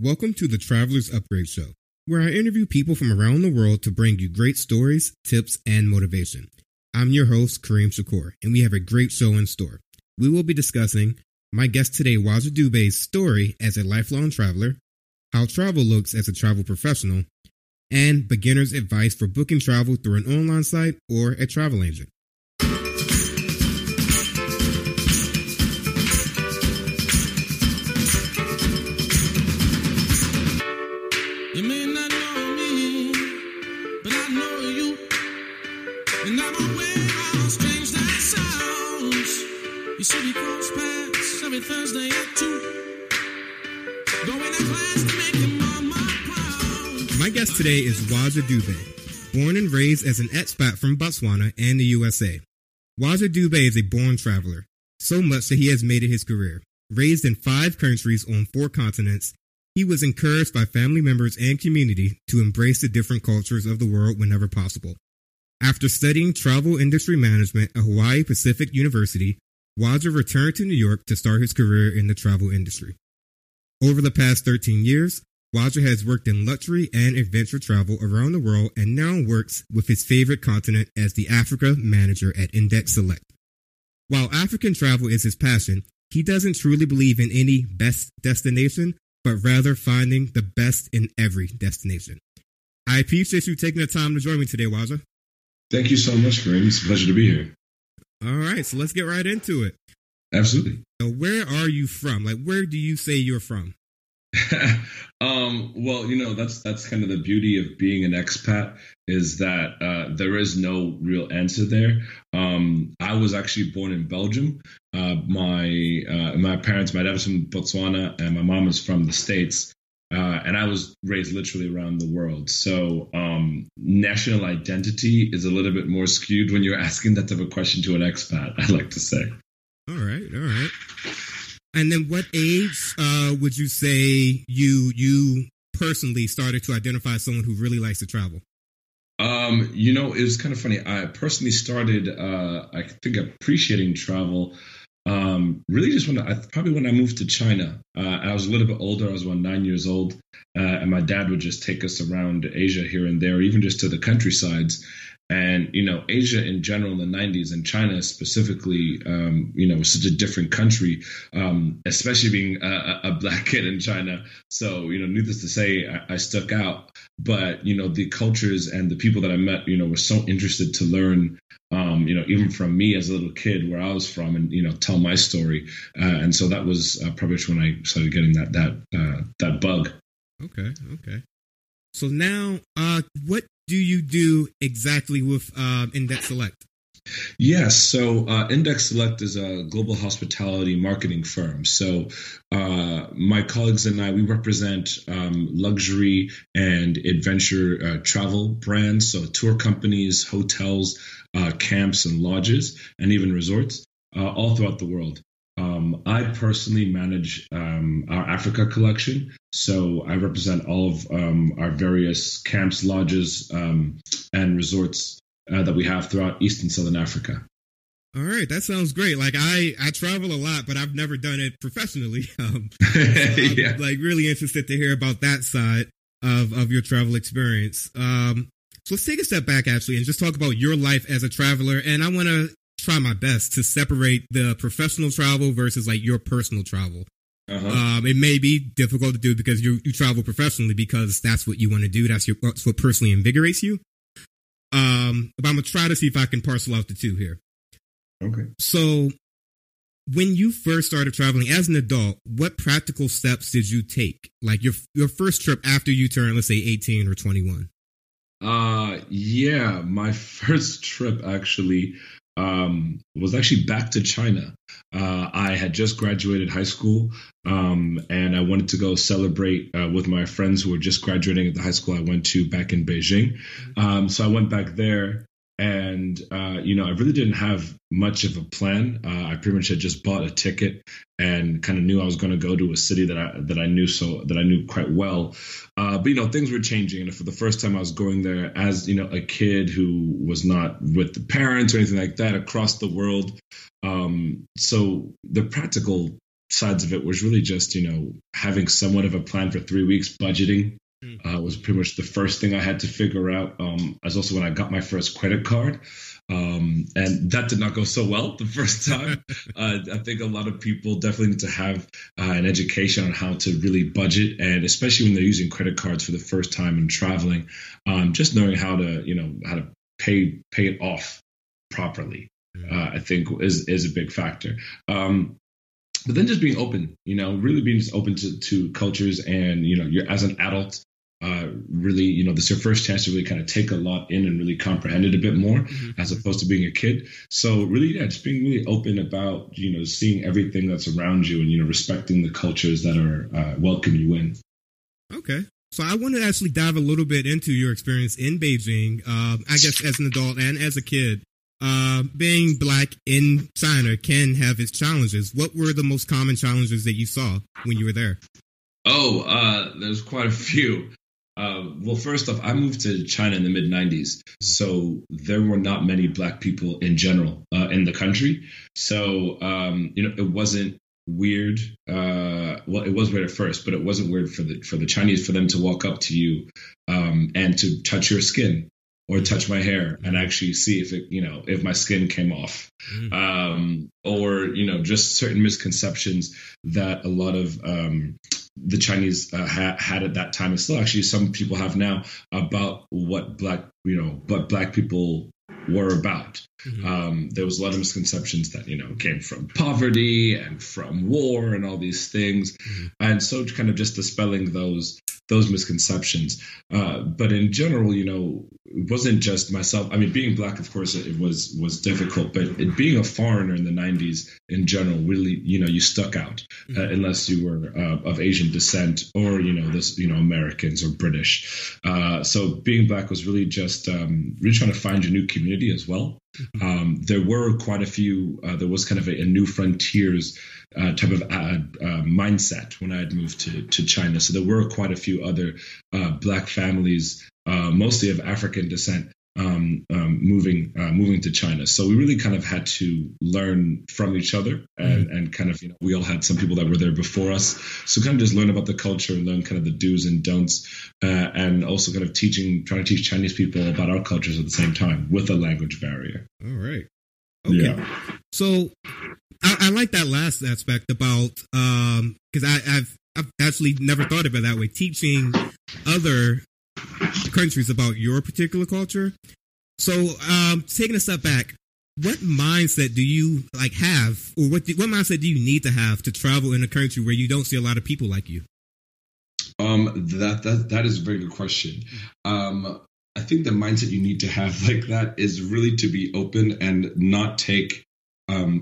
Welcome to the Traveler's Upgrade Show, where I interview people from around the world to bring you great stories, tips, and motivation. I'm your host, Kareem Shakur, and we have a great show in store. We will be discussing my guest today, Wajaa Dube's story as a lifelong traveler, how travel looks as a travel professional, and beginner's advice for booking travel through an online site or a travel agent. My guest today is Wajaa Dube, born and raised as an expat from Botswana and the USA. Wajaa Dube is a born traveler, so much that he has made it his career. Raised in 5 countries on 4 continents, he was encouraged by family members and community to embrace the different cultures of the world whenever possible. After studying travel industry management at Hawaii Pacific University, Wajaa returned to New York to start his career in the travel industry. Over the past 13 years, Wajaa has worked in luxury and adventure travel around the world and now works with his favorite continent as the Africa manager at Index Select. While African travel is his passion, he doesn't truly believe in any best destination, but rather finding the best in every destination. I appreciate you taking the time to join me today, Wajaa. Thank you so much, Kareem. It's a pleasure to be here. All right, so let's get right into it. Absolutely. So where are you from? Where do you say you're from? Well, that's kind of the beauty of being an expat is that there is no real answer there. I was actually born in Belgium. My parents, my dad was from Botswana and my mom is from the States. And I was raised literally around the world. So national identity is a little bit more skewed when you're asking that type of question to an expat, I like to say. All right. And then what age would you say you personally started to identify as someone who really likes to travel? It was kind of funny. I personally started, appreciating travel really just when I moved to China. I was a little bit older. I was around 9 years old, and my dad would just take us around Asia here and there, even just to the countrysides. And, Asia in general in the 90s and China specifically, was such a different country, especially being a black kid in China. So, needless to say, I stuck out. But, the cultures and the people that I met, were so interested to learn, even from me as a little kid where I was from and, tell my story. And so that was probably when I started getting that bug. Okay. So now what do you do exactly with Index Select? Yes. So Index Select is a global hospitality marketing firm. So my colleagues and I, we represent luxury and adventure travel brands. So tour companies, hotels, camps and lodges, and even resorts all throughout the world. I personally manage our Africa collection, so I represent all of our various camps, lodges, and resorts that we have throughout East and Southern Africa. All right, that sounds great. I travel a lot, but I've never done it professionally. Yeah. I'm really interested to hear about that side of your travel experience. So let's take a step back, actually, and just talk about your life as a traveler, and I want to try my best to separate the professional travel versus your personal travel. It may be difficult to do because you travel professionally because that's what you want to do. That's what personally invigorates you. But I'm going to try to see if I can parcel out the two here. Okay. So when you first started traveling as an adult, what practical steps did you take? Your first trip after you turned, let's say 18 or 21. Yeah, my first trip actually was actually back to China. I had just graduated high school, and I wanted to go celebrate with my friends who were just graduating at the high school I went to back in Beijing. So I went back there, and I really didn't have much of a plan. I pretty much had just bought a ticket and kind of knew I was going to go to a city that I knew quite well. But things were changing. And for the first time I was going there as, a kid who was not with the parents or anything like that across the world. So the practical sides of it was really just, you know, having somewhat of a plan for 3 weeks. Budgeting was pretty much the first thing I had to figure out. As also when I got my first credit card, and that did not go so well the first time. I think a lot of people definitely need to have an education on how to really budget, and especially when they're using credit cards for the first time and traveling, just knowing how to, you know, how to pay it off properly. I think is a big factor. But then just being open, you know, really being just open to cultures, and, you know, you're as an adult, really, you know, this is your first chance to really kind of take a lot in and really comprehend it a bit more as opposed to being a kid. So really, yeah, just being really open about, you know, seeing everything that's around you and, you know, respecting the cultures that are welcome you in. Okay. So I want to actually dive a little bit into your experience in Beijing, I guess as an adult and as a kid. Being Black in China can have its challenges. What were the most common challenges that you saw when you were there? Oh, there's quite a few. Well, first off, I moved to China in the mid-90s, so there were not many Black people in general in the country. So, you know, it wasn't weird. Well, it was weird at first, but it wasn't weird for the Chinese, for them to walk up to you and to touch your skin. Or touch my hair and actually see if it, you know, if my skin came off, or, you know, just certain misconceptions that a lot of the Chinese had at that time, and still actually some people have now, about what Black, you know, what Black people were about. There was a lot of misconceptions that, you know, came from poverty and from war and all these things, and so kind of just dispelling those misconceptions. But in general, you know, it wasn't just myself. I mean, being Black, of course, it was difficult, but being a foreigner in the 90s in general, really, you know, you stuck out unless you were of Asian descent, or, you know, this, you know, Americans or British. So being Black was really just really trying to find your new community as well. There were quite a few, there was kind of a new frontiers type of mindset when I had moved to China. So there were quite a few other Black families, mostly of African descent, moving to China. So we really kind of had to learn from each other, and kind of, you know, we all had some people that were there before us. So kind of just learn about the culture and learn kind of the do's and don'ts, and also kind of trying to teach Chinese people about our cultures at the same time with a language barrier. All right. Okay. Yeah. So I like that last aspect about, because I've actually never thought of it that way. Teaching other countries about your particular culture. So taking a step back, what mindset do you like have, or what mindset do you need to have to travel in a country where you don't see a lot of people like you? That is a very good question. I think the mindset you need to have like that is really to be open and not take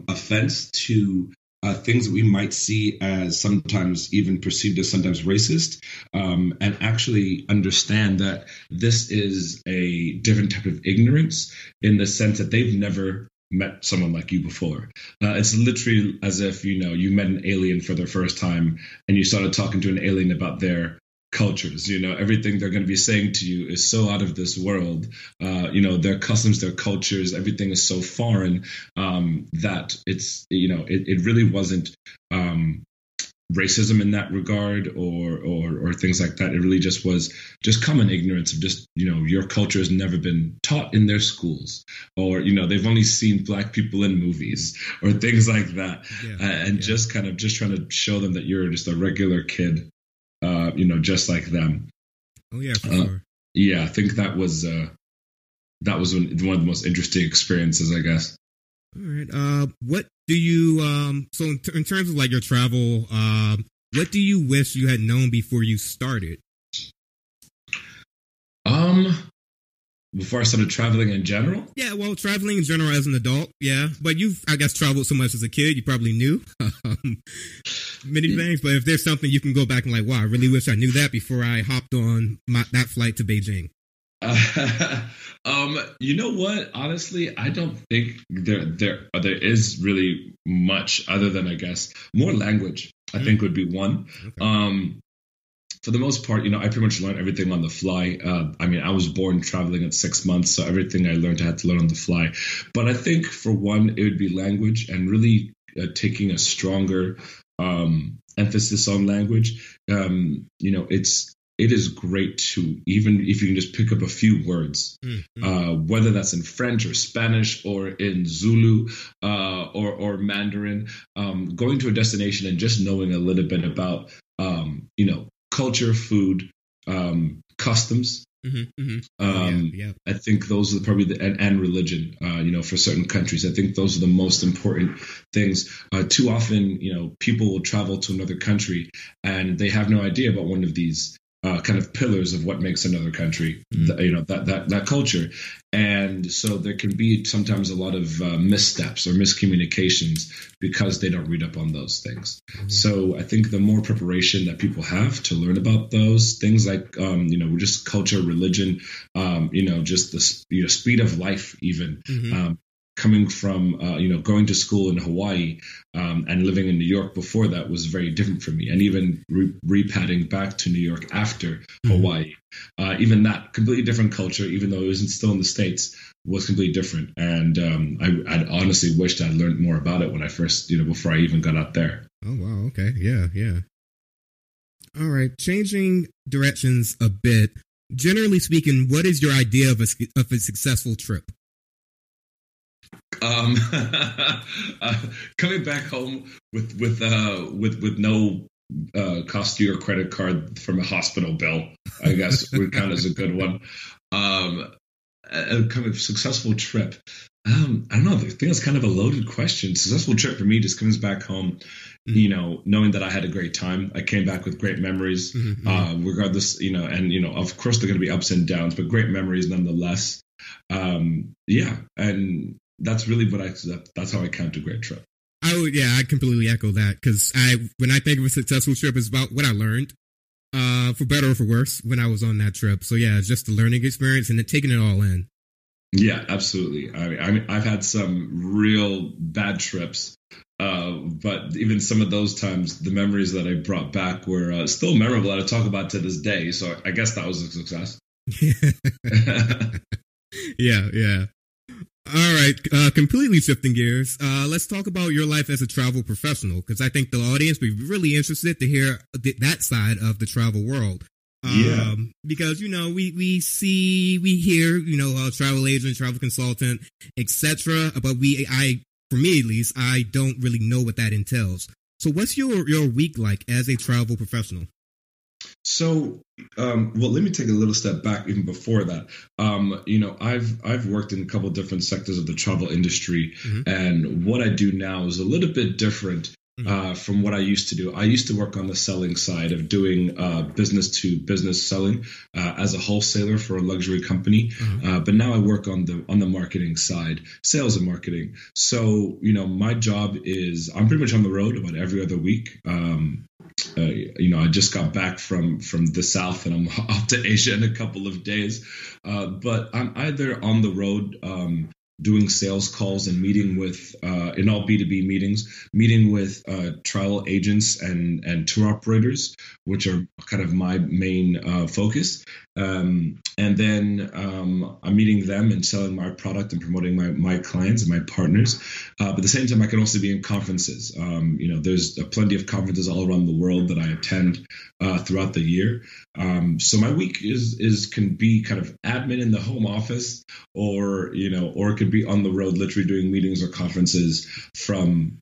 offense to things that we might see as sometimes even perceived as sometimes racist, and actually understand that this is a different type of ignorance, in the sense that they've never met someone like you before. It's literally as if, you know, you met an alien for the first time and you started talking to an alien about their cultures. You know, everything they're going to be saying to you is so out of this world. You know, their customs, their cultures, everything is so foreign, that it's, you know, it really wasn't racism in that regard, or things like that. It really just was just common ignorance of just, you know, your culture has never been taught in their schools, or, you know, they've only seen Black people in movies or things like that. Just kind of just trying to show them that you're just a regular kid, you know, just like them. Oh yeah, for sure. Yeah, I think that was one of the most interesting experiences, I guess. All right. What do you so in terms of like your travel, what do you wish you had known before you started? Before I started traveling in general? Yeah, well, traveling in general as an adult, yeah. But you've, I guess, traveled so much as a kid, you probably knew many things. But if there's something you can go back and like, wow, I really wish I knew that before I hopped on that flight to Beijing. You know what? Honestly, I don't think there is really much, other than, I guess, more language, I think, would be one. Okay. For the most part, you know, I pretty much learned everything on the fly. I mean, I was born traveling at 6 months, so everything I learned, I had to learn on the fly. But I think for one, it would be language, and really taking a stronger emphasis on language, it is great to, even if you can just pick up a few words, whether that's in French or Spanish or in Zulu or Mandarin, going to a destination and just knowing a little bit about, culture, food, customs. I think those are probably and religion, for certain countries. I think those are the most important things. Too often, people will travel to another country and they have no idea about one of these kind of pillars of what makes another country, that culture. And so there can be sometimes a lot of missteps or miscommunications because they don't read up on those things. So I think the more preparation that people have to learn about those things, like, just culture, religion, just the speed of life, even. Coming from, going to school in Hawaii and living in New York before that was very different for me. And even repadding back to New York after Hawaii, even that completely different culture, even though it wasn't still in the States, was completely different. And I'd honestly wished I'd learned more about it when I first, before I even got out there. Oh, wow. Okay. Yeah. All right. Changing directions a bit. Generally speaking, what is your idea of a successful trip? Coming back home with no cost to your credit card from a hospital bill, I guess would count as a good one. A kind of successful trip. I don't know. I think that's kind of a loaded question. Successful trip for me just comes back home, knowing that I had a great time. I came back with great memories, regardless, of course there are going to be ups and downs, but great memories nonetheless. And that's really that's how I count a great trip. I completely echo that, because when I think of a successful trip, it's about what I learned, for better or for worse, when I was on that trip. So yeah, it's just the learning experience and then taking it all in. Yeah, absolutely. I mean, I've had some real bad trips, but even some of those times, the memories that I brought back were still memorable that I talk about to this day. So I guess that was a success. Yeah. All right. Completely shifting gears. Let's talk about your life as a travel professional, because I think the audience would be really interested to hear that side of the travel world. Because, we hear, travel agent, travel consultant, etc. But for me at least, I don't really know what that entails. So what's your week like as a travel professional? So, let me take a little step back even before that. I've worked in a couple of different sectors of the travel industry, and what I do now is a little bit different from what I used to do. I used to work on the selling side of doing business-to-business selling as a wholesaler for a luxury company, but now I work on the marketing side, sales and marketing. So, my job is I'm pretty much on the road about every other week. I just got back from the South, and I'm off to Asia in a couple of days. But I'm either on the road doing sales calls and meeting with in all B2B meetings, meeting with travel agents and tour operators, which are kind of my main focus. And then I'm meeting them and selling my product and promoting my clients and my partners. But at the same time, I can also be in conferences. There's plenty of conferences all around the world that I attend throughout the year. So my week can be kind of admin in the home office, or it could be on the road, literally doing meetings or conferences from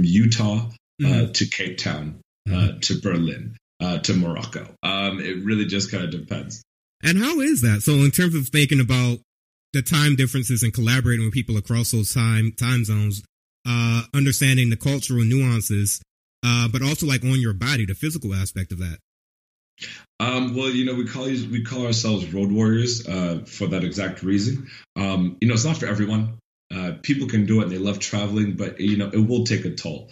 Utah to Cape Town to Berlin to Morocco. It really just kind of depends. And how is that? So in terms of thinking about the time differences and collaborating with people across those time zones, understanding the cultural nuances, but also like on your body, the physical aspect of that. We call ourselves road warriors for that exact reason. It's not for everyone. People can do it and they love traveling, but, it will take a toll.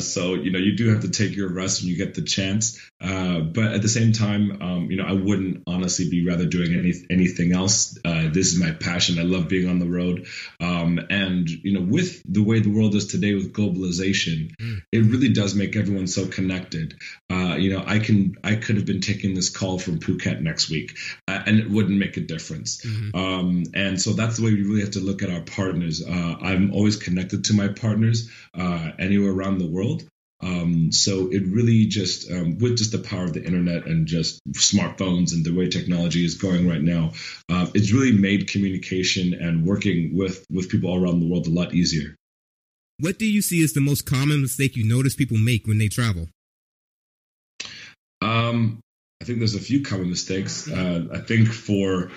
So, you do have to take your rest when you get the chance. But at the same time, I wouldn't honestly be rather doing anything else. This is my passion. I love being on the road. And with the way the world is today with globalization, it really does make everyone so connected. I could have been taking this call from Phuket next week and it wouldn't make a difference. And so that's the way we really have to look at our partners. I'm always connected to my partners anywhere around the world. So it really just with just the power of the internet and just smartphones and the way technology is going right now, it's really made communication and working with people all around the world a lot easier. What do you see as the most common mistake you notice people make when they travel? I think there's a few common mistakes. I think for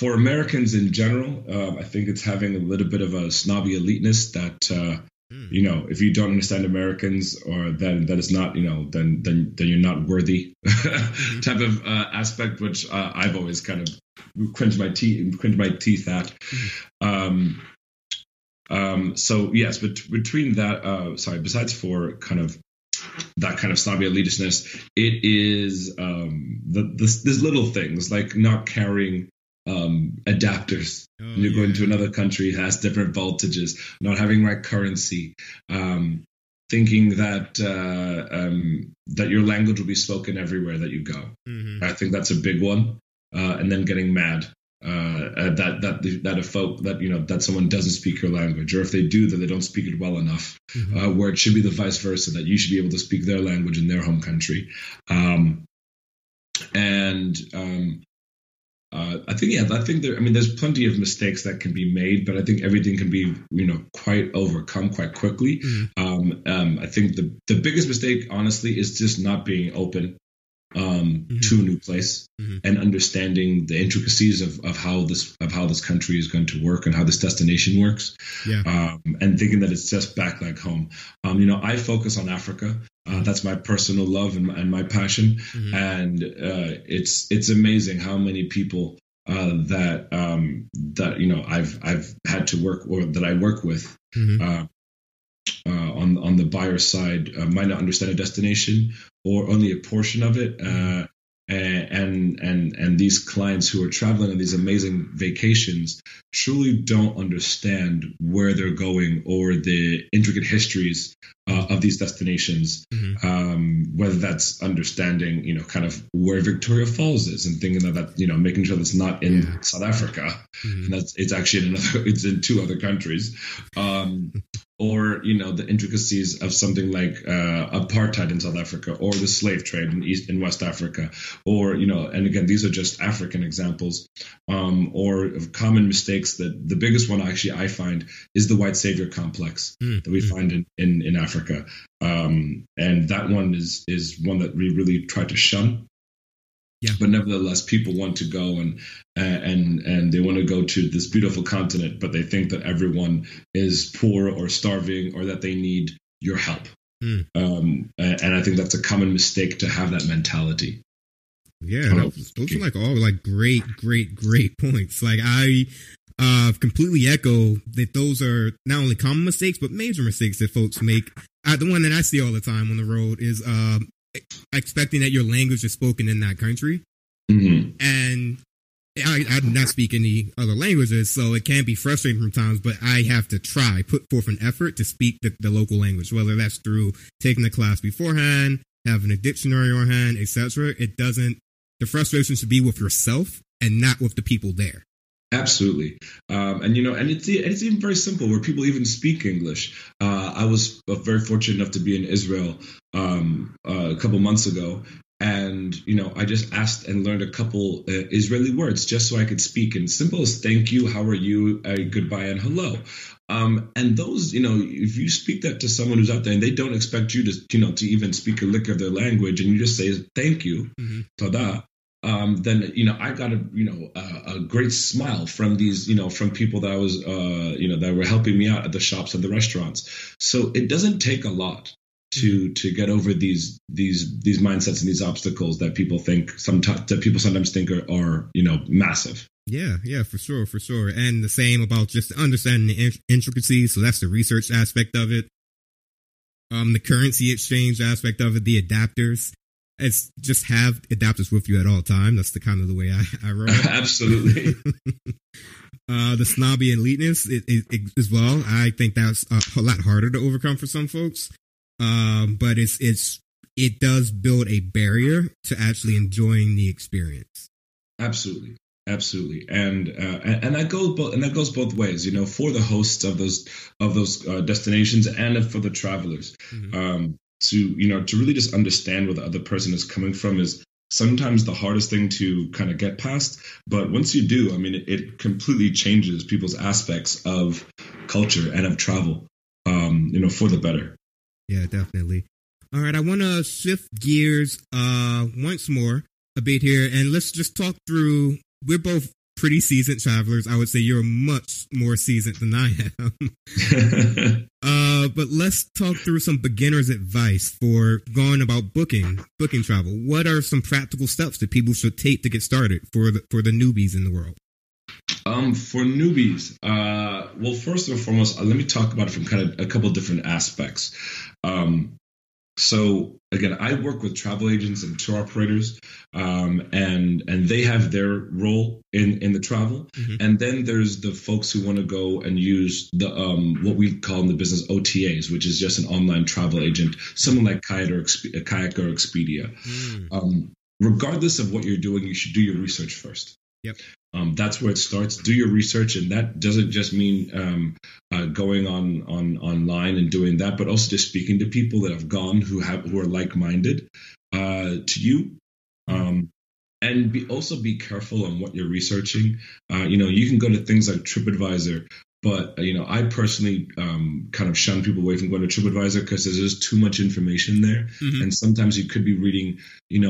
Americans in general, I think it's having a little bit of a snobby eliteness that, you know, if you don't understand Americans, or that is not, you know, then you're not worthy type of aspect, which I've always kind of cringed my teeth at. So yes, but between that, besides for kind of that kind of snobby elitishness, it is there's little things like not carrying adapters. Going to another country, has different voltages, not having right currency, thinking that that your language will be spoken everywhere that you go. Mm-hmm. I think that's a big one, and then getting mad. That someone doesn't speak your language, or if they do, then they don't speak it well enough. Mm-hmm. Where it should be the vice versa, that you should be able to speak their language in their home country. I think there's plenty of mistakes that can be made, but I think everything can be, you know, quite overcome quite quickly. Mm-hmm. I think the biggest mistake, honestly, is just not being open to a new place, and understanding the intricacies of how this country is going to work and how this destination works, and thinking that it's just back home. I focus on Africa. That's my personal love and my passion, and it's amazing how many people that I've had to work or that I work with. On the buyer side, might not understand a destination or only a portion of it, and these clients who are traveling on these amazing vacations truly don't understand where they're going or the intricate histories of these destinations. Whether that's understanding, kind of where Victoria Falls is, and thinking that making sure that's not in South Africa, and it's actually it's in two other countries. Or, the intricacies of something like apartheid in South Africa, or the slave trade in West Africa, or, and again, these are just African examples, or of common mistakes. That the biggest one I find is the white savior complex that we find in Africa. And that one is one that we really try to shun. Yeah. But nevertheless, people want to go and they want to go to this beautiful continent, but they think that everyone is poor or starving or that they need your help. And I think that's a common mistake, to have that mentality. Yeah, those are all great points. I completely echo that. Those are not only common mistakes, but major mistakes that folks make. The one that I see all the time on the road is expecting that your language is spoken in that country, and I do not speak any other languages, so it can be frustrating sometimes, but I have to put forth an effort to speak the local language, whether that's through taking a class beforehand, having a dictionary on hand, etc. The frustration should be with yourself and not with the people there. Absolutely. And it's even very simple where people even speak English. I was very fortunate enough to be in Israel a couple months ago. And, I just asked and learned a couple Israeli words just so I could speak, and simple as thank you, how are you, goodbye, and hello. And those, if you speak that to someone who's out there and they don't expect you to even speak a lick of their language, and you just say thank you, tada. Then, I got a great smile from these, from people that I was, that were helping me out at the shops and the restaurants. So it doesn't take a lot to get over these mindsets and these obstacles that people think sometimes are massive. Yeah, for sure. And the same about just understanding the intricacies. So that's the research aspect of it. The currency exchange aspect of it, the adapters. It's just have adapters with you at all time. That's the kind of the way I roll. Absolutely. The snobby eliteness as well. I think that's a lot harder to overcome for some folks. But it does build a barrier to actually enjoying the experience. Absolutely. Absolutely, and that goes both ways, for the hosts of those destinations and for the travelers. to really just understand where the other person is coming from is sometimes the hardest thing to kind of get past. But once you do, I mean, it completely changes people's aspects of culture and of travel, for the better. Yeah, definitely. All right. I want to shift gears once more a bit here, and let's just talk through. We're both pretty seasoned travelers. I would say you're much more seasoned than I am. But let's talk through some beginner's advice for going about booking travel. What are some practical steps that people should take to get started for the newbies in the world? For newbies, well, first and foremost, let me talk about it from kind of a couple of different aspects. So again, I work with travel agents and tour operators, and they have their role in the travel. Mm-hmm. And then there's the folks who want to go and use the what we call in the business OTAs, which is just an online travel agent, someone like Kayak or Expedia. Mm. Regardless of what you're doing, you should do your research first. Yep. That's where it starts. Do your research, and that doesn't just mean going on online and doing that, but also just speaking to people that have gone who are like-minded to you. And also be careful on what you're researching. You can go to things like TripAdvisor, but I personally kind of shun people away from going to TripAdvisor because there's just too much information there, mm-hmm. and sometimes you could be reading,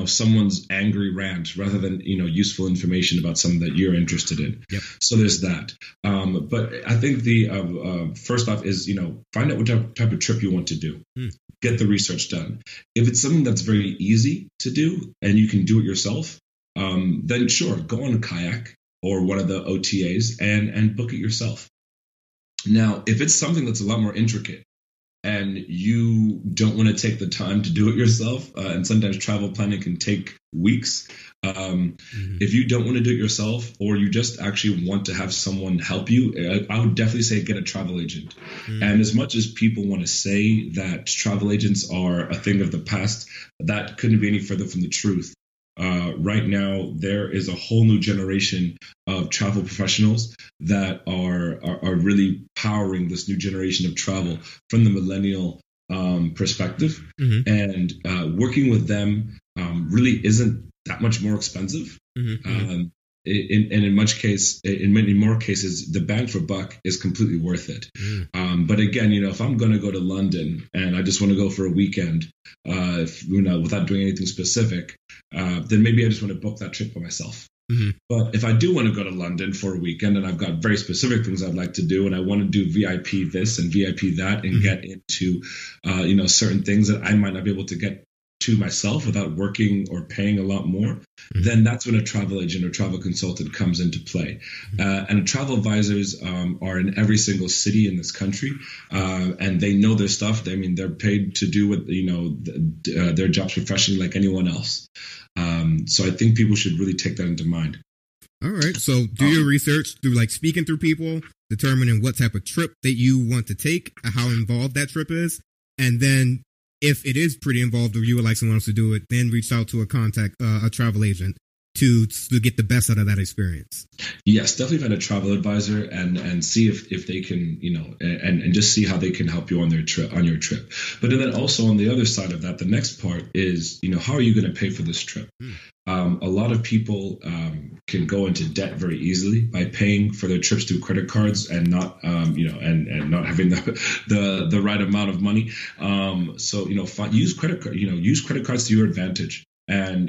someone's angry rant rather than useful information about something that you're interested in. Yep. So there's that. But I think the first off is find out what type of trip you want to do. Mm. Get the research done. If it's something that's very easy to do and you can do it yourself, then sure, go on a Kayak or one of the OTAs and book it yourself. Now, if it's something that's a lot more intricate and you don't want to take the time to do it yourself, and sometimes travel planning can take weeks, mm-hmm. if you don't want to do it yourself or you just actually want to have someone help you, I would definitely say get a travel agent. Mm-hmm. And as much as people want to say that travel agents are a thing of the past, that couldn't be any further from the truth. Right now, there is a whole new generation of travel professionals that are really powering this new generation of travel from the millennial perspective. Mm-hmm. And working with them really isn't that much more expensive. Mm-hmm. In many more cases, the bang for buck is completely worth it. Mm. But again, if I'm going to go to London and I just want to go for a weekend, without doing anything specific, then maybe I just want to book that trip by myself. Mm-hmm. But if I do want to go to London for a weekend and I've got very specific things I'd like to do and I want to do VIP this and VIP that and mm-hmm. get into, certain things that I might not be able to get to myself without working or paying a lot more, mm-hmm. then that's when a travel agent or travel consultant comes into play. Mm-hmm. And travel advisors are in every single city in this country, and they know their stuff. I mean, they're paid to do what their jobs professionally like anyone else. So I think people should really take that into mind. All right. So do your research through speaking through people, determining what type of trip that you want to take, how involved that trip is, and then if it is pretty involved or you would like someone else to do it, then reach out to a travel agent to get the best out of that experience. Yes, definitely find a travel advisor and see if they can, and just see how they can help you on your trip. But then also on the other side of that, the next part is, how are you going to pay for this trip? Hmm. A lot of people can go into debt very easily by paying for their trips through credit cards and not, and not having the right amount of money. Use credit cards to your advantage. And,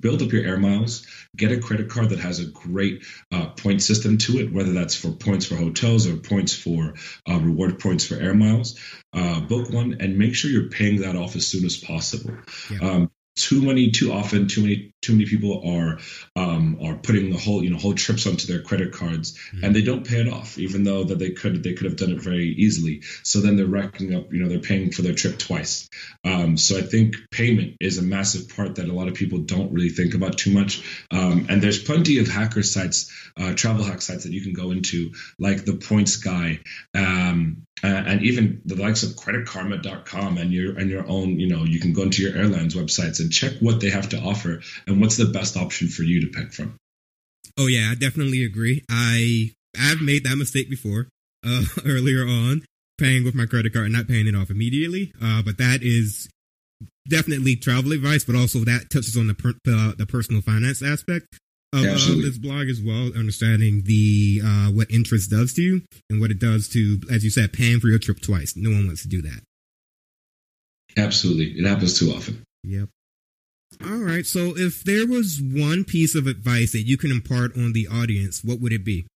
build up your air miles, get a credit card that has a great point system to it, whether that's for points for hotels or points for reward points for air miles. Book one and make sure you're paying that off as soon as possible. Yeah. Too many people are putting the whole trips onto their credit cards, mm-hmm. and they don't pay it off, even though that they could have done it very easily. So then they're racking up, they're paying for their trip twice. So I think payment is a massive part that a lot of people don't really think about too much. And there's plenty of hacker sites, travel hack sites that you can go into, like the Points Guy, and even the likes of creditkarma.com and your own, you can go into your airlines websites and check what they have to offer and what's the best option for you to pick from. Oh, yeah, I definitely agree. I've made that mistake before earlier on, paying with my credit card and not paying it off immediately. But that is definitely travel advice, but also that touches on the personal finance aspect of this blog as well, understanding the what interest does to you and what it does to, as you said, paying for your trip twice. No one wants to do that. Absolutely. It happens too often. Yep. All right. So if there was one piece of advice that you can impart on the audience, what would it be?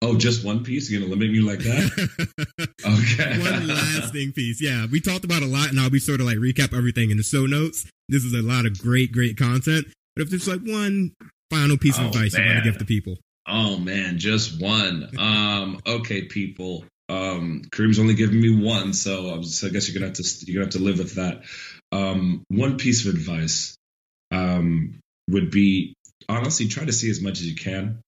Oh, just one piece? You're going to limit me like that? Okay. One lasting piece. Yeah. We talked about a lot, and I'll be sort of like recap everything in the show notes. This is a lot of great, great content. But if there's like one final piece of advice you want to give to people. Oh, man. Just one. Okay, people. Kareem's only given me one, so I guess you're gonna have to live with that. One piece of advice would be, honestly, try to see as much as you can.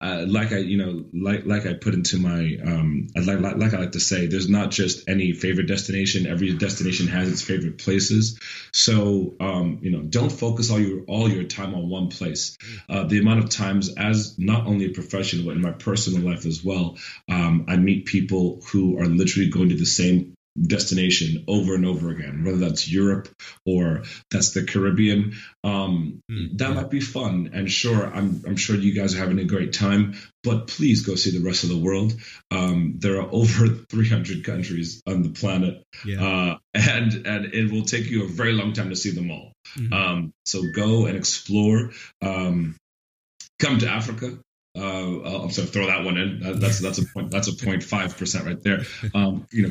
Like I like to say, there's not just any favorite destination. Every destination has its favorite places. So don't focus all your time on one place. The amount of times, as not only a professional but in my personal life as well, I meet people who are literally going to the same destination over and over again, whether that's Europe or that's the Caribbean. That might be fun, and sure, I'm sure you guys are having a great time, but please go see the rest of the world. There are over 300 countries on the planet, and it will take you a very long time to see them all. So go and explore. Come to Africa. I'm sorry, throw that one in. That's a 0.5% right there.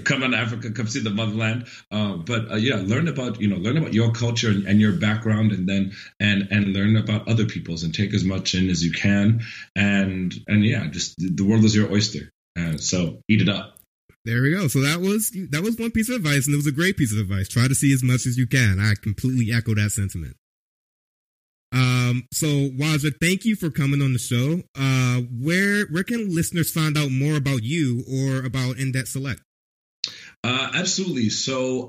Come down to Africa, come see the motherland. Learn about your culture and your background, and then learn about other people's, and take as much in as you can. And just the world is your oyster. So eat it up. There we go. So that was one piece of advice, and it was a great piece of advice. Try to see as much as you can. I completely echo that sentiment. So Wajaa, thank you for coming on the show. Where can listeners find out more about you or about Index Select? Absolutely. So,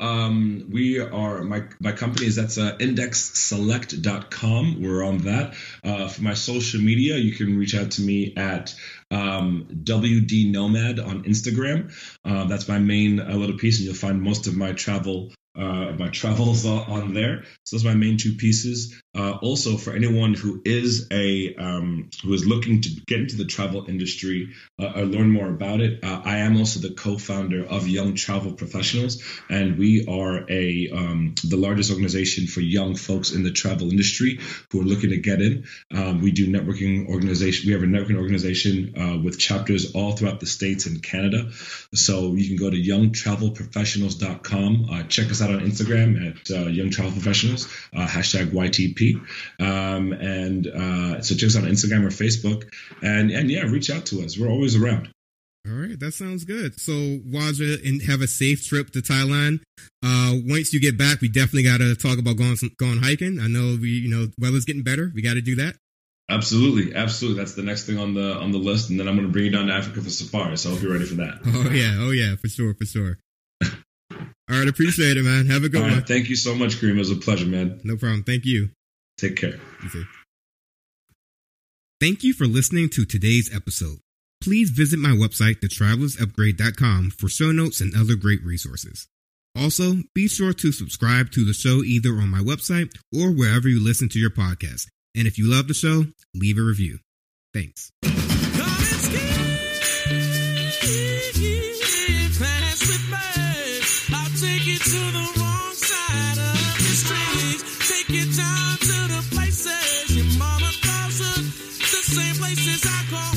we are, my company is, that's, indexselect.com. We're on that. For my social media, you can reach out to me at, WD Nomad on Instagram. That's my main little piece, and you'll find most of my travels on there. So those are my main two pieces. Also, for anyone who is who is looking to get into the travel industry or learn more about it, I am also the co-founder of Young Travel Professionals, and we are the largest organization for young folks in the travel industry who are looking to get in. We do networking organization. We have a networking organization with chapters all throughout the States and Canada. So you can go to youngtravelprofessionals.com. Check us out on Instagram at Young Travel Professionals, hashtag YTP. So check us out on Instagram or Facebook, and reach out to us. We're always around. All right. That sounds good. So Wajaa, and have a safe trip to Thailand. Once you get back, we definitely got to talk about going hiking. I know weather's getting better. We got to do that. Absolutely. Absolutely. That's the next thing on the list. And then I'm going to bring you down to Africa for safari. So I hope you're ready for that. Oh yeah. For sure. All right, appreciate it, man. Have a good one. Thank you so much, Kareem. It was a pleasure, man. No problem. Thank you. Take care. Thank you for listening to today's episode. Please visit my website, thetravelersupgrade.com, for show notes and other great resources. Also, be sure to subscribe to the show either on my website or wherever you listen to your podcast. And if you love the show, leave a review. Thanks. Places I go.